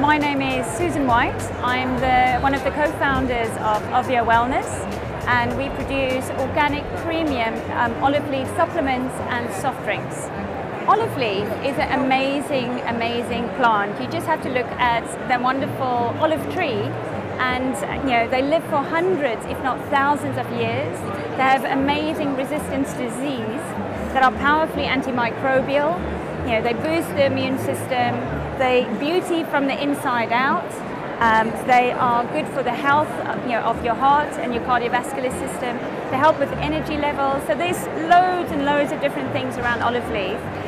My name is Susan White. I'm one of the co-founders of Ovio Wellness, and we produce organic premium olive leaf supplements and soft drinks. Olive leaf is an amazing plant. You just have to look at the wonderful olive tree, and you know, they live for hundreds if not thousands of years. They have amazing resistance to disease that are powerfully antimicrobial. You know, they boost the immune system, they beauty from the inside out, they are good for the health of your heart and your cardiovascular system, they help with energy levels, so there's loads and loads of different things around olive leaf.